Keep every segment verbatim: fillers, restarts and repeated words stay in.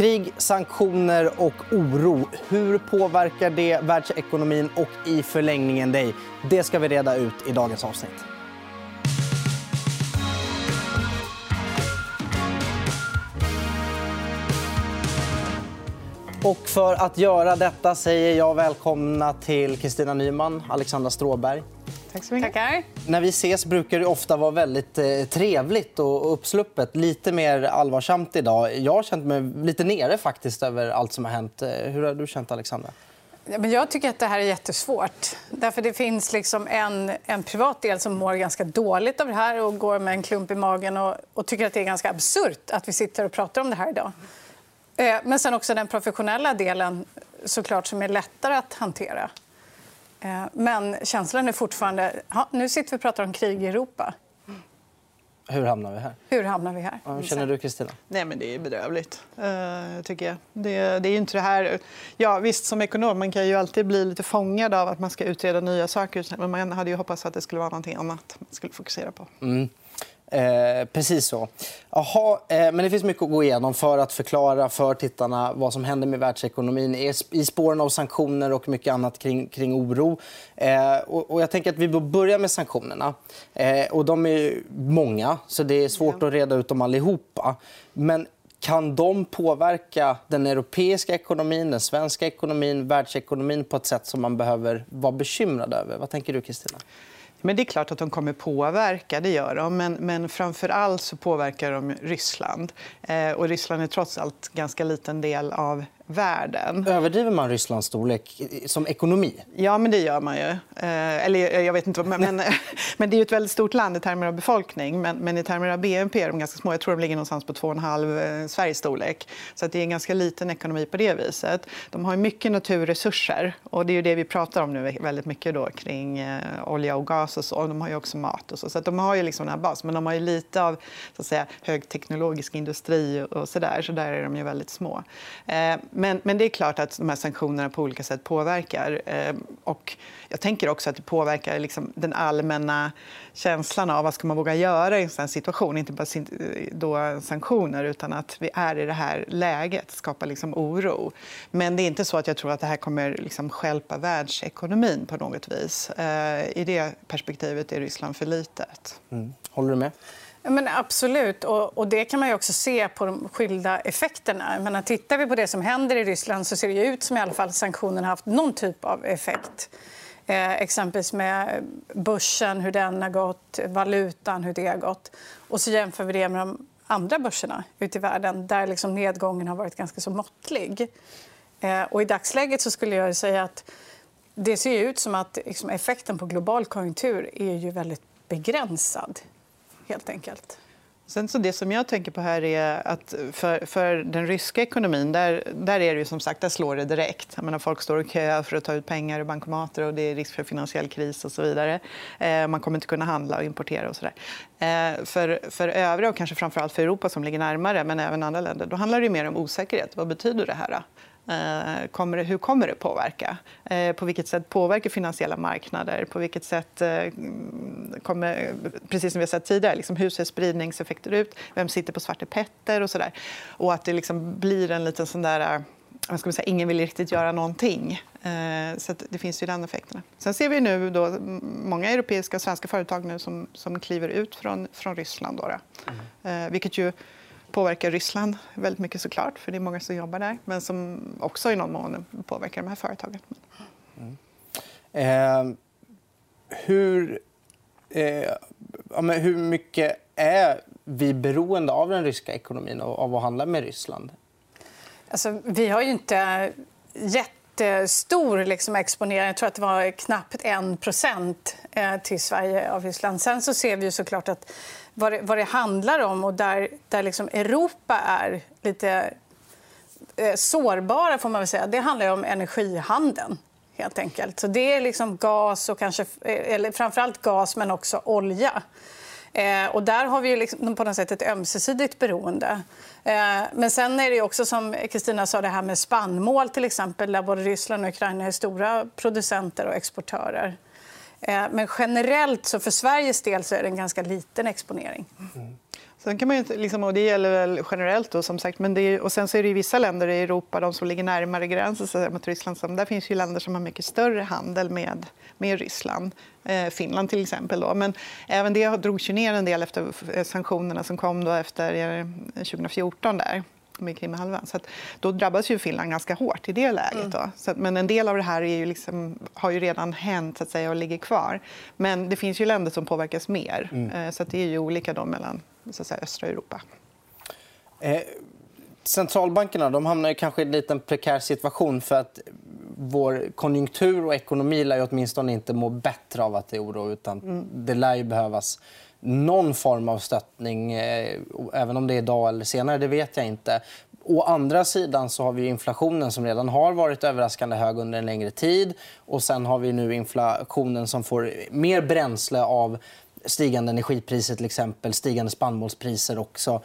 Krig, sanktioner och oro. Hur påverkar det världsekonomin och i förlängningen dig? Det ska vi reda ut i dagens avsnitt. Och för att göra detta säger jag välkomna till Kristina Nyman, Alexandra Stråberg. Tack så mycket. Tackar. När vi ses brukar det ofta vara väldigt trevligt och uppsluppet. Lite mer allvarsamt idag. Jag har känt mig lite nere faktiskt över allt som har hänt. Hur har du känt, Alexandra? Men jag tycker att det här är jättesvårt. Därför det finns liksom en, en privat del som mår ganska dåligt av det här och går med en klump i magen och, och tycker att det är ganska absurt att vi sitter och pratar om det här idag. Men sen också den professionella delen såklart som är lättare att hantera. Men känslan är fortfarande... Ja, nu sitter vi och pratar om krig i Europa. Hur hamnar vi här? Hur hamnar vi här? Hur känner du, Kristina? Nej, men det är bedrövligt, tycker jag. Det, det är inte det här... Ja, visst, som ekonom man kan ju alltid bli lite fångad av att man ska utreda nya saker. Men man hade ju hoppats att det skulle vara något annat man skulle fokusera på. Mm. Eh, precis så. Aha, eh, men det finns mycket att gå igenom för att förklara för tittarna vad som händer med världsekonomin i spåren av sanktioner och mycket annat kring, kring oro. Eh, och, och jag tänker att vi börjar med sanktionerna. Eh, och de är ju många, så det är svårt att reda ut dem allihopa. Men kan de påverka den europeiska ekonomin, den svenska ekonomin, världsekonomin på ett sätt som man behöver vara bekymrad över? Vad tänker du, Kristina? Men det är klart att de kommer påverka, det gör de. Men, men framför allt så påverkar de Ryssland. Eh, och Ryssland är trots allt ganska liten del av världen. Överdriver man Rysslands storlek som ekonomi? Ja, men det gör man ju. Eh, eller jag vet inte vad, men, men det är ju ett väldigt stort land i termer av befolkning. Men, men i termer av B N P är de ganska små. Jag tror de ligger någonstans på två komma fem Sveriges storlek. Så att det är en ganska liten ekonomi på det viset. De har mycket naturresurser. Och det är ju det vi pratar om nu väldigt mycket då, kring eh, olja och gas. Och så. Och de har ju också mat. Och så så att de har ju liksom den här basen. Men de har ju lite av så att säga, högteknologisk industri och så där. Så där är de ju väldigt små. Eh, Men, men det är klart att de här sanktionerna på olika sätt påverkar. Eh, och jag tänker också att det påverkar liksom den allmänna känslan av vad ska man våga göra i en sån här situation. Inte bara då sanktioner, utan att vi är i det här läget, skapar liksom oro. Men det är inte så att jag tror att det här kommer liksom stjälpa världsekonomin på något vis. Eh, I det perspektivet är Ryssland för litet. Mm. Håller du med? Men absolut. Och det kan man ju också se på de skilda effekterna. Men tittar vi på det som händer i Ryssland så ser det ut som i alla fall sanktionerna haft någon typ av effekt. Eh, exempelvis med börsen, hur den har gått, valutan, hur det har gått. Och så jämför vi det med de andra börserna ute i världen där liksom nedgången har varit ganska så måttlig. Eh, och i dagsläget så skulle jag säga att det ser ut som att liksom, effekten på global konjunktur är ju väldigt begränsad. Helt enkelt. Sen så det som jag tänker på här är att för, för den ryska ekonomin där, där är det ju som sagt där slår det direkt. Jag menar, folk står och köar för att ta ut pengar i bankomater och det är risk för finansiell kris och så vidare. Eh, man kommer inte kunna handla och importera och så där. Eh, för, för övriga och kanske framförallt för Europa som ligger närmare men även andra länder, då handlar det ju mer om osäkerhet. Vad betyder det här? Då? Kommer det, hur kommer det påverka? På vilket sätt påverkar finansiella marknader? På vilket sätt kommer, precis som vi har sett tidigare, liksom hur ser spridningseffekter ut? Vem sitter på Svarte Petter? Och så där. Och att det liksom blir en liten sån där... Jag ska säga, ingen vill riktigt göra någonting. Så det finns ju den effekterna. Sen ser vi nu då många europeiska och svenska företag nu som, som kliver ut från, från Ryssland. Då, då. Mm. Vilket ju... påverkar Ryssland väldigt mycket såklart, för det är många som jobbar där, men som också i någon mån påverkar de här företagen. Mm. Eh, hur, eh, ja, men hur mycket är vi beroende av den ryska ekonomin och av att handla med Ryssland? Alltså, vi har ju inte jättestor liksom, exponering. Jag tror att det var knappt en procent till Sverige av Ryssland. Sen så ser vi ju såklart att Vad det, vad det handlar om och där, där liksom Europa är lite eh, sårbara får man väl säga. Det handlar ju om energihandeln helt enkelt. Så det är liksom gas och kanske eller framförallt gas men också olja. Eh, och där har vi ju liksom på något sätt ett ömsesidigt beroende. Eh, men sen är det också som Kristina sa det här med spannmål till exempel där både Ryssland och Ukraina är stora producenter och exportörer. Men generellt så för Sveriges del så är det en ganska liten exponering. Mm. Sen kan man ju, liksom, och det gäller väl generellt då, som sagt, men det är, och sen så är det ju vissa länder i Europa, de som ligger närmare gränsen så, mot Ryssland, som, där finns ju länder som har mycket större handel med, med Ryssland. Finland till exempel då. Men även det drogs ju ner en del efter sanktionerna som kom då efter tjugo fjorton där med Krimhalvön. Så att då drabbas ju Finland ganska hårt i det läget då. Så att, men en del av det här är ju liksom, har ju redan hänt så att säga, och ligger kvar. Men det finns ju länder som påverkas mer. Mm. Så att det är ju olika då mellan så att säga, östra Europa. Eh, centralbankerna de hamnar ju kanske i en liten prekär situation för att vår konjunktur och ekonomi lär ju åtminstone inte må bättre av att det är oro, utan mm. det lär ju behövas någon form av stöttning, eh, även om det är idag eller senare, det vet jag inte. Å andra sidan så har vi inflationen som redan har varit överraskande hög under en längre tid, och sen har vi nu inflationen som får mer bränsle av stigande energipriser till exempel, stigande spannmålspriser också.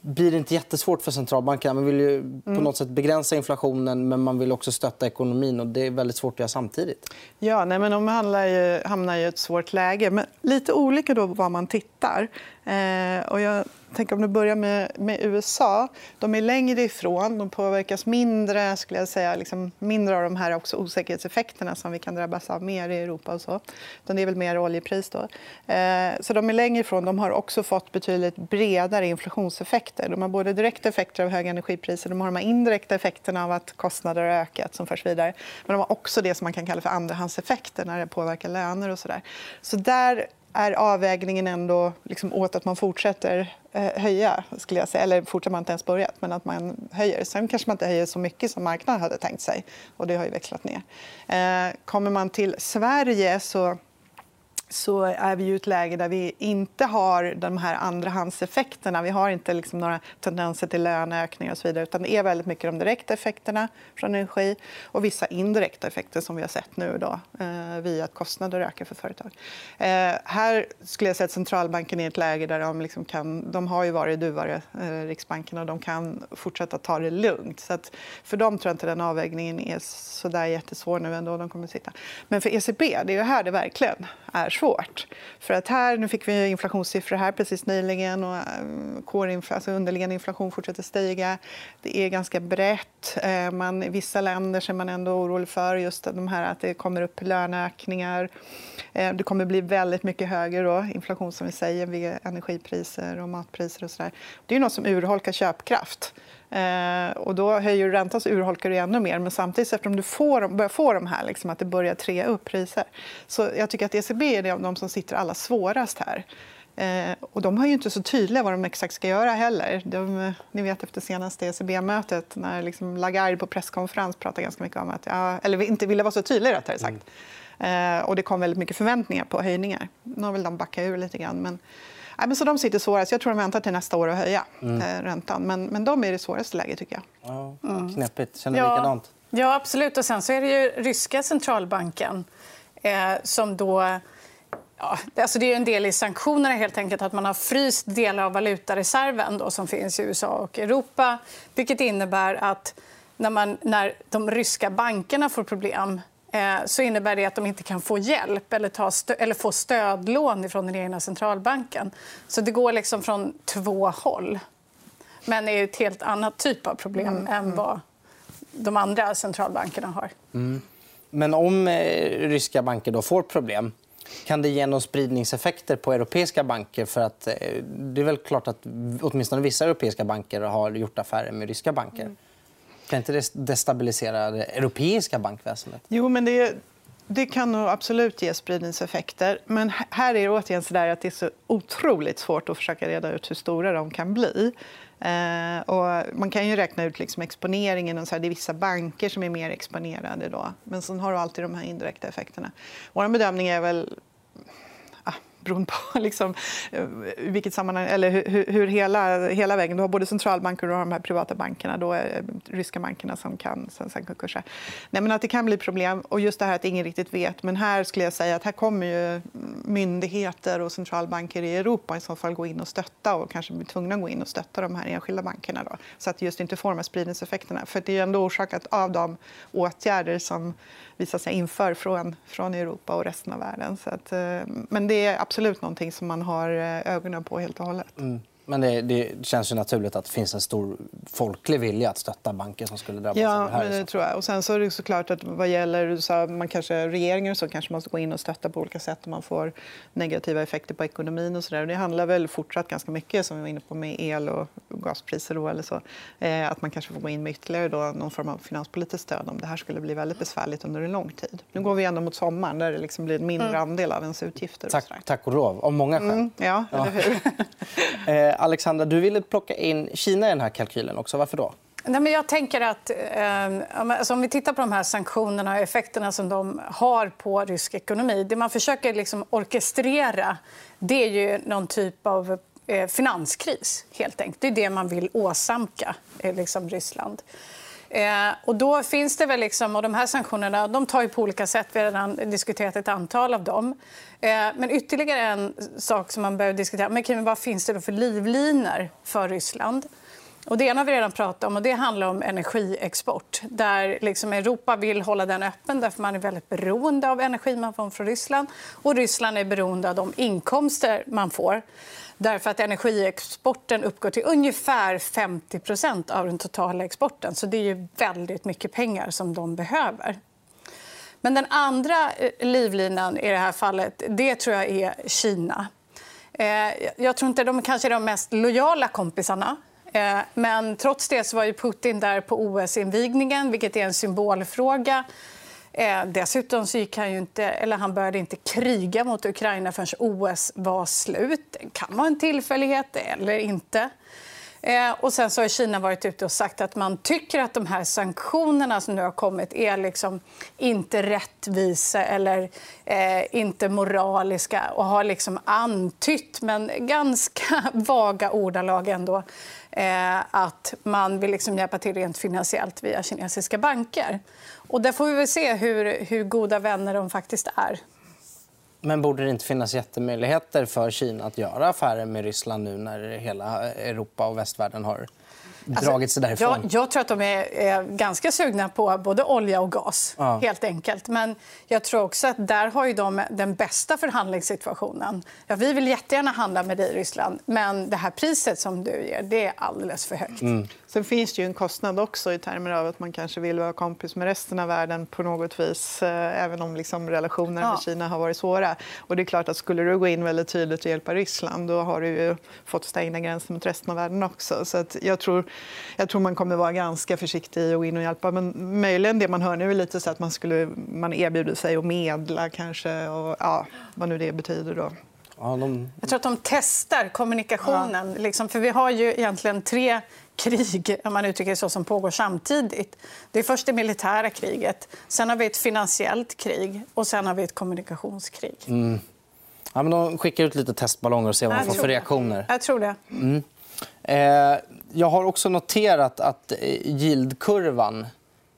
Blir det inte jättesvårt för centralbankerna? Man vill ju på något sätt begränsa inflationen, men man vill också stötta ekonomin, och det är väldigt svårt att göra samtidigt. Ja, nej, men de handlar ju, hamnar ju i ett svårt läge, men lite olika då var man tittar. Eh, och jag tänker om du börjar med, med U S A, de är längre ifrån, de påverkas mindre, skulle jag säga, liksom mindre av de här också osäkerhetseffekterna som vi kan drabbas av mer i Europa och så. Utan det är väl mer oljepris då. Eh, så de är längre ifrån, de har också fått betydligt bredare inflationseffekter. De har både direkta effekter av höga energipriser, de har de här indirekta effekterna av att kostnader har ökat som förs vidare. Men de har också det som man kan kalla för andrahandseffekter när det påverkar löner och så där. Så där är avvägningen ändå liksom åt att man fortsätter höja, skulle jag säga, eller fortsätter man inte ens börjat, men att man höjer. Sen kanske man inte höjer så mycket som marknaden hade tänkt sig, och det har ju växlat ner. Eh, kommer man till Sverige så så är vi i ett läge där vi inte har de här andrahandseffekterna. Vi har inte liksom några tendenser till löneökningar och så vidare, utan det är väldigt mycket de direkta effekterna från energi och vissa indirekta effekter som vi har sett nu då, eh, via att kostnader ökar för företag. Eh, här skulle jag säga att centralbanken är i ett läge där de, liksom kan, de har ju varit duvare, eh, Riksbanken, och de kan fortsätta ta det lugnt. Så att för dem tror jag inte den avvägningen är så där jättesvår nu ändå, de kommer att sitta. Men för E C B, det är ju här det verkligen är svårt. För att här, nu fick vi inflationssiffror här precis nyligen, och korinflation, alltså underliggande inflation, fortsätter stiga. Det är ganska brett. Man, i vissa länder så är man ändå orolig för just de här, att det kommer upp löneökningar. Det kommer bli väldigt mycket högre då, inflation som vi säger, via energipriser och matpriser och så där. Det är något som urholkar köpkraft. Eh, och då höjer räntan, så urholkar du ännu mer. Men samtidigt, eftersom du får, börjar få de här, liksom, att det börjar trea upp priser. Så jag tycker att E C B är det av de som sitter allra svårast här. Eh, och de har ju inte så tydliga vad de exakt ska göra heller. De, ni vet efter senaste E C B-mötet när liksom Lagarde på presskonferens pratade ganska mycket om att, ja, eller inte ville vara så tydlig, rättare sagt. Eh, och det kom väldigt mycket förväntningar på höjningar. Nu vill de backa ur lite grann, men nej, men så de sitter svårast. Jag tror de väntar till nästa år att höja mm. räntan. Men, men de är i det svåraste läget, tycker jag. Mm. Knäppigt. Känner du likadant? Ja, ja, absolut. Och sen så är det ju ryska centralbanken eh, som då... Ja, alltså det är en del i sanktionerna, helt enkelt, att man har fryst delar av valutareserven då, som finns i U S A och Europa. Vilket innebär att när, man, när de ryska bankerna får problem, så innebär det att de inte kan få hjälp eller, ta stö- eller få stödlån från den egna centralbanken. Så det går liksom från två håll. Men det är ett helt annat typ av problem mm. än vad de andra centralbankerna har. Mm. Men om eh, ryska banker då får problem, kan det ge någon spridningseffekter på europeiska banker? För att, eh, det är väl klart att åtminstone vissa europeiska banker har gjort affärer med ryska banker. Mm. Kan inte det destabilisera det europeiska bankväsendet? Jo, men det, det kan nog absolut ge spridningseffekter. Men här är det återigen så där att det är så otroligt svårt att försöka reda ut hur stora de kan bli. Eh, och man kan ju räkna ut liksom exponeringen. Och så här, det är vissa banker som är mer exponerade då. Men sen har du alltid de här indirekta effekterna. Vår bedömning är väl... beroende på liksom, vilket sammanhang, eller hur, hur hela, hela vägen. Du har både centralbanker och de här privata bankerna, då, ryska bankerna som kan sen, sen konkurser. Nej, men att det kan bli problem, och just det här att ingen riktigt vet. Men här skulle jag säga att här kommer ju myndigheter och centralbanker i Europa i så fall gå in och stötta, och kanske bli tvungna att gå in och stötta de här enskilda bankerna då, så att just inte får de här spridningseffekterna. För det är ändå orsakat av de åtgärder som visar sig inför från, från Europa och resten av världen. Så att, men det är absolut någonting som man har ögonen på helt och hållet. Mm. Men det, det känns ju naturligt att det finns en stor folklig vilja att stötta banker som skulle drabbas ja, av det här. Ja, det tror jag. Och sen så är det såklart att vad gäller så man kanske regeringar så kanske måste gå in och stötta på olika sätt om man får negativa effekter på ekonomin och så där. Och det handlar väl fortsatt ganska mycket som vi var inne på med el och gaspriser då, eller så eh, att man kanske får gå in med ytterligare då någon form av finanspolitiskt stöd om det här skulle bli väldigt besvärligt under en lång tid. Nu går vi ändå mot sommaren där det liksom blir en mindre andel av ens utgifter. Tack och, tack och lov om många skäl. Mm, ja, eller hur? Ja. Alexandra, du ville plocka in Kina i den här kalkylen också. Varför då? Nej, men jag tänker att eh, om vi tittar på de här sanktionerna och effekterna som de har på rysk ekonomi, det man försöker liksom orkestrera, det är ju någon typ av eh, finanskris helt enkelt. Det är det man vill åsamka eh, liksom Ryssland. Eh, och då finns det väl liksom, och de här sanktionerna de tar ju på olika sätt. Vi har redan diskuterat ett antal av dem. Eh, men ytterligare en sak som man bör diskutera. Men kan, vad finns det då för livlinor för Ryssland? Och det ena har vi redan pratat om och det handlar om energiexport. Där liksom Europa vill hålla den öppen därför man är väldigt beroende av energi man får från Ryssland. Och Ryssland är beroende av de inkomster man får. Därför att energiexporten uppgår till ungefär femtio procent av den totala exporten. Så det är ju väldigt mycket pengar som de behöver. Men den andra livlinan i det här fallet, det tror jag är Kina. Jag tror inte de kanske är de mest lojala kompisarna. Men trots det så var ju Putin där på O S-invigningen, vilket är en symbolfråga. Dessutom så gick han ju inte, eller han började inte kriga mot Ukraina förrän O S var slut. Det kan vara en tillfällighet eller inte. Och sen så har Kina varit ute och sagt att man tycker att de här sanktionerna som nu har kommit är liksom inte rättvisa eller eh, inte moraliska och har liksom antytt, men ganska vaga ordalag ändå, eh, att man vill liksom hjälpa till rent finansiellt via kinesiska banker. Och där får vi väl se hur, hur goda vänner de faktiskt är. Men borde det inte finnas jättemöjligheter för Kina att göra affärer med Ryssland nu när hela Europa och västvärlden har dragit sig därifrån? Alltså, jag, jag tror att de är, är ganska sugna på både olja och gas. Ja. Helt enkelt. Men jag tror också att där har ju de den bästa förhandlingssituationen. Ja, vi vill jättegärna handla med dig i Ryssland, men det här priset som du ger, det är alldeles för högt. Mm. Sen finns det ju en kostnad också i termer av att man kanske vill vara kompis med resten av världen på något vis, eh, även om liksom relationer med ja. Kina har varit svåra. Och det är klart att skulle du gå in väldigt tydligt och hjälpa Ryssland, då har du ju fått stänga gränsen mot resten av världen också. Så att jag tror Jag tror man kommer vara ganska försiktig och gå in och hjälpa. Men möjligen det man hör nu är lite så att man, skulle, man erbjuder sig att medla kanske. Och, ja, vad nu det betyder då. Ja, de... Jag tror att de testar kommunikationen. Ja. Liksom, för vi har ju egentligen tre krig, om man uttrycker det så, som pågår samtidigt. Det är först det militära kriget. Sen har vi ett finansiellt krig. Och sen har vi ett kommunikationskrig. Mm. Ja, men de skickar ut lite testballonger och ser vad de får för reaktioner. Jag tror det. Mm. Eh, jag har också noterat att yieldkurvan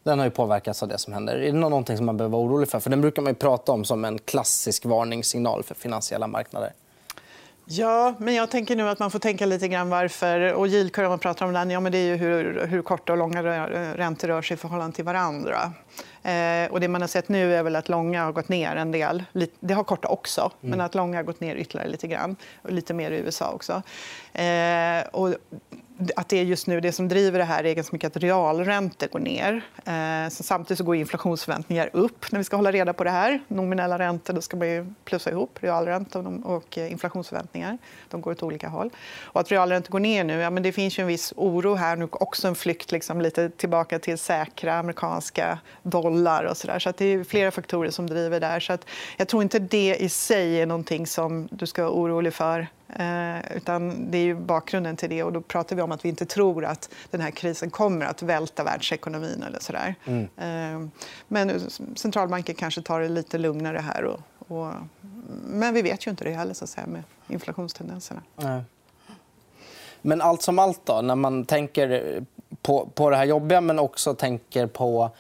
den har ju påverkats av det som händer. Är det någonting som man behöver vara orolig för? För den brukar man ju prata om som en klassisk varningssignal för finansiella marknader. Ja, men jag tänker nu att man får tänka lite grann varför. Och yieldkurvan man pratar om den, ja, men det är ju hur, hur korta och långa räntor rör sig i förhållande till varandra. Eh, och det man har sett nu är väl att långa har gått ner en del. Det har korta också, men att långa har gått ner ytterligare lite grann. Och lite mer i U S A också. Eh, och att det är just nu det som driver det här är ganska mycket att realräntor går ner. Eh, så samtidigt så går inflationsförväntningar upp när vi ska hålla reda på det här. Nominella räntor då ska man ju plussa ihop realräntor och inflationsförväntningar. De går åt olika håll. Och att realräntor går ner nu, ja, men det finns ju en viss oro här nu, också en flykt liksom, lite tillbaka till säkra amerikanska dollar och så där. Så att det är flera faktorer som driver där. Så att jag tror inte det i sig är någonting som du ska vara orolig för. Eh, utan det är ju bakgrunden till det. Och då pratar vi om att vi inte tror att den här krisen kommer att välta världsekonomin. Eller så där. Mm. Eh, men centralbanken kanske tar det lite lugnare här. Och, och... Men vi vet ju inte det heller så att säga, med inflationstendenserna. Nej. Men allt som allt, då, när man tänker på, på det här jobbiga men också tänker på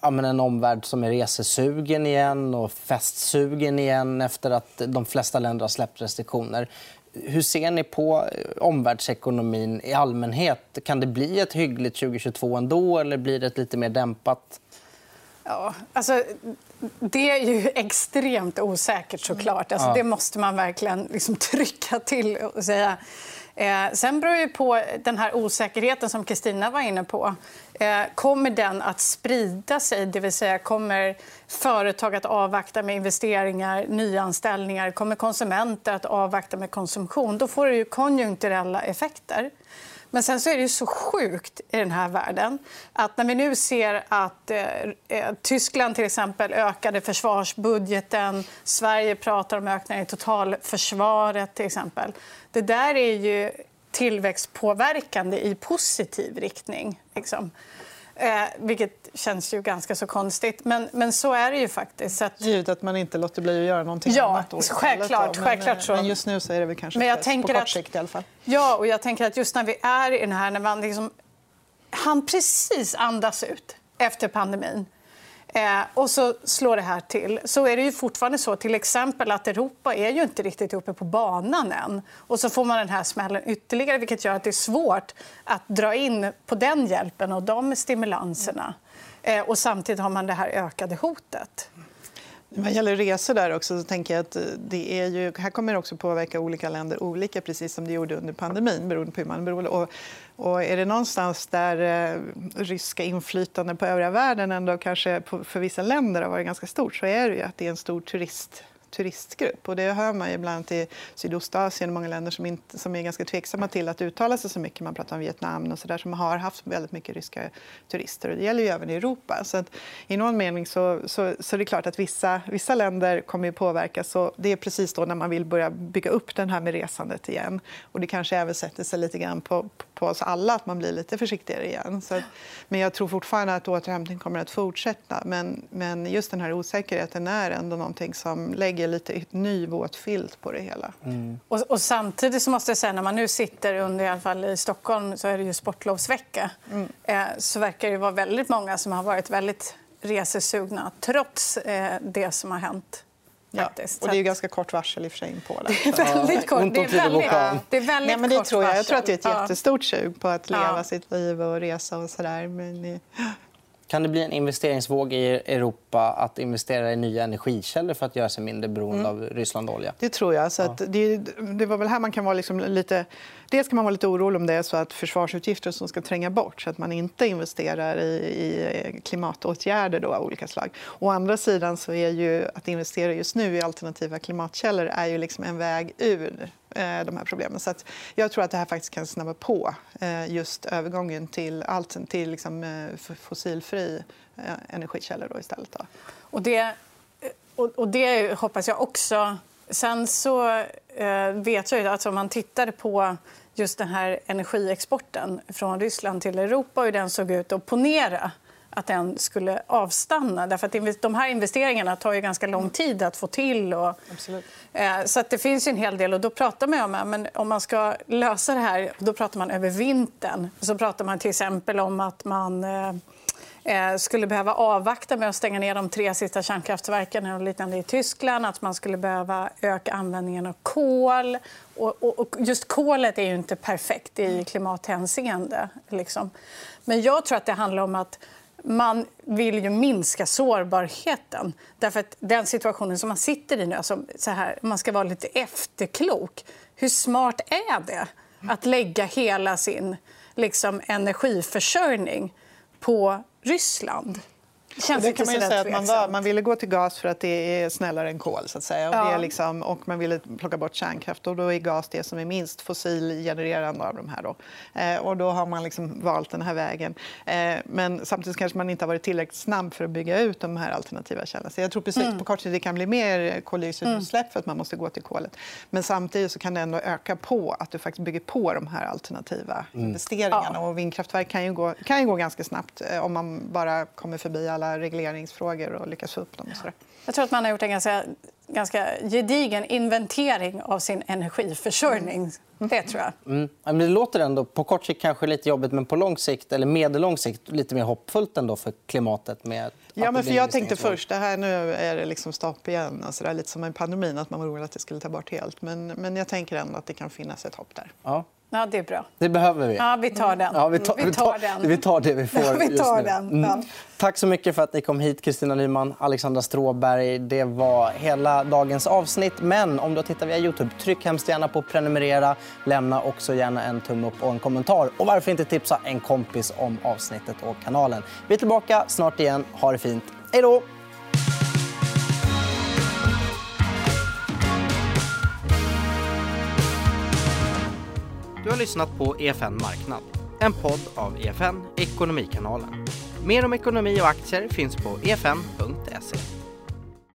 ja, men en omvärld som är resesugen igen och festsugen igen efter att de flesta länder har släppt restriktioner. Hur ser ni på omvärldsekonomin i allmänhet? Kan det bli ett hyggligt tjugo tjugotvå ändå eller blir det lite mer dämpat? Ja, alltså, det är ju extremt osäkert såklart. Alltså, det måste man verkligen liksom trycka till och säga. Eh, sen beror ju på den här osäkerheten som Kristina var inne på. Eh, kommer den att sprida sig? Det vill säga, kommer företag att avvakta med investeringar, nyanställningar? Kommer konsumenter att avvakta med konsumtion? Då får det ju konjunkturella effekter. Men sen så är det ju så sjukt i den här världen att när vi nu ser att eh, Tyskland till exempel ökade försvarsbudgeten, Sverige pratar om ökningar i totalförsvaret till exempel. Det där är ju tillväxtpåverkande i positiv riktning liksom. Eh, vilket känns ju ganska så konstigt. Men, men så är det ju faktiskt. Så att... Givet att man inte låter bli att göra någonting ja, annat. År, självklart, men, självklart så. Men just nu så är det väl kanske men jag tänker på kort att... sikt i alla fall. Ja, och jag tänker att just när vi är i den här... När man liksom... Han precis andas ut efter pandemin. Eh, och så slår det här till. Så är det ju fortfarande så till exempel att Europa är ju inte riktigt uppe på banan än. Och så får man den här smällen ytterligare vilket gör att det är svårt att dra in på den hjälpen och de stimulanserna. Eh, och samtidigt har man det här ökade hotet. Vad gäller resor där också så tänker jag att det är ju, här kommer det också påverka olika länder olika precis som det gjorde under pandemin beroende på hur man beroende. Och, och är det någonstans där eh, ryska inflytande på övriga världen ändå kanske på, för vissa länder har varit ganska stort så är det ju att det är en stor turist turistgrupp. Och det hör man ju ibland i Sydostasien och många länder som, inte, som är ganska tveksamma till att uttala sig så mycket. Man pratar om Vietnam och så där, som har haft väldigt mycket ryska turister. Och det gäller ju även i Europa. Så att, i någon mening så, så, så är det klart att vissa, vissa länder kommer att påverkas. Och det är precis då när man vill börja bygga upp den här med resandet igen. Och det kanske även sätter sig lite grann på, på oss alla att man blir lite försiktigare igen. Så att, men jag tror fortfarande att återhämtningen kommer att fortsätta. Men, men just den här osäkerheten är ändå någonting som lägger lite ett ny våtfilt på det hela. Mm. Och, och samtidigt så måste jag säga när man nu sitter under i alla fall i Stockholm så är det ju sportlovsvecka. Mm. Eh, så verkar det vara väldigt många som har varit väldigt resesugna trots eh, det som har hänt. Ja. Och det är ju ganska kort varsel i och för sig in på det. Det är väldigt kort. Det är väldigt, det är väldigt Nej, men det kort tror jag. jag tror att det är ett jättestort sug på att leva ja. sitt liv och resa och så där. Men... Kan det bli en investeringsvåg i Europa att investera i nya energikällor för att göra sig mindre beroende mm. av Ryssland och olja? Det tror jag. Så att det, det var väl här man kan vara liksom lite... Dels kan man vara lite orolig om det är så att försvarsutgifter som ska tränga bort så att man inte investerar i, i klimatåtgärder då, av olika slag. Å andra sidan så är ju att investera just nu i alternativa klimatkällor är ju liksom en väg ur de här problemen. Så att jag tror att det här faktiskt kan snabba på just övergången till, allt, till liksom fossilfri energikällor då istället. Då. Och, det, och det hoppas jag också. Sen så vet jag att om man tittade på just den här energiexporten från Ryssland till Europa och hur den såg ut och ponera att den skulle avstanna. Därför att de här investeringarna tar ju ganska lång tid att få till. Och... Så att det finns ju en hel del. Och då pratar man om, men om man ska lösa det här, då pratar man över vintern. Så pratar man till exempel om att man skulle behöva avvakta med att stänga ner de tre sista kärnkraftverken och liknande i Tyskland. Att man skulle behöva öka användningen av kol. Och just kolet är ju inte perfekt i klimathänseende. Liksom. Men jag tror att det handlar om att man vill ju minska sårbarheten. Därför att den situationen som man sitter i nu, alltså så här, man ska vara lite efterklok. Hur smart är det att lägga hela sin liksom, energiförsörjning på Ryssland? Känns det kan man ju säga att man, var, man ville gå till gas för att det är snällare än kol så att säga och, ja. det är liksom, och man ville plocka bort kärnkraft och då är gas det som är minst fossilgenererande av de här då. Eh, och då har man liksom valt den här vägen. Eh, men samtidigt kanske man inte har varit tillräckligt snabb för att bygga ut de här alternativa källorna. Så jag tror precis mm. på kort tid det kan bli mer koldioxidutsläpp för att man måste gå till kolet. Men samtidigt så kan det ändå öka på att du faktiskt bygger på de här alternativa mm. investeringarna ja. och vindkraftverk kan ju gå kan ju gå ganska snabbt eh, om man bara kommer förbi alla regleringsfrågor och lyckas få upp dem. Ja. Jag tror att man har gjort en ganska, ganska gedigen inventering av sin energiförsörjning. Det tror jag. Mm. Men det låter ändå på kort sikt kanske lite jobbigt men på lång sikt eller medellång sikt lite mer hoppfullt ändå för klimatet med. Ja men för jag tänkte först det här nu är det liksom stopp igen och så där, lite som en pandemin att man var orolig att det skulle ta bort helt men men jag tänker ändå att det kan finnas ett hopp där. Ja. Ja, det är bra. Det behöver vi. Ja, vi tar den. Ja, vi tar, vi tar, vi tar den. Vi tar det vi får ja, vi tar just den. Nu. Mm. Tack så mycket för att ni kom hit, Kristina Nyman, Alexandra Stråberg. Det var hela dagens avsnitt. Men om du tittar via YouTube, tryck hemskt gärna på prenumerera. Lämna också gärna en tumme upp och en kommentar. Och varför inte tipsa en kompis om avsnittet och kanalen. Vi är tillbaka snart igen. Ha det fint. Hej då! Du har lyssnat på E F N Marknad, en podd av E F N Ekonomikanalen. Mer om ekonomi och aktier finns på e f n punkt se.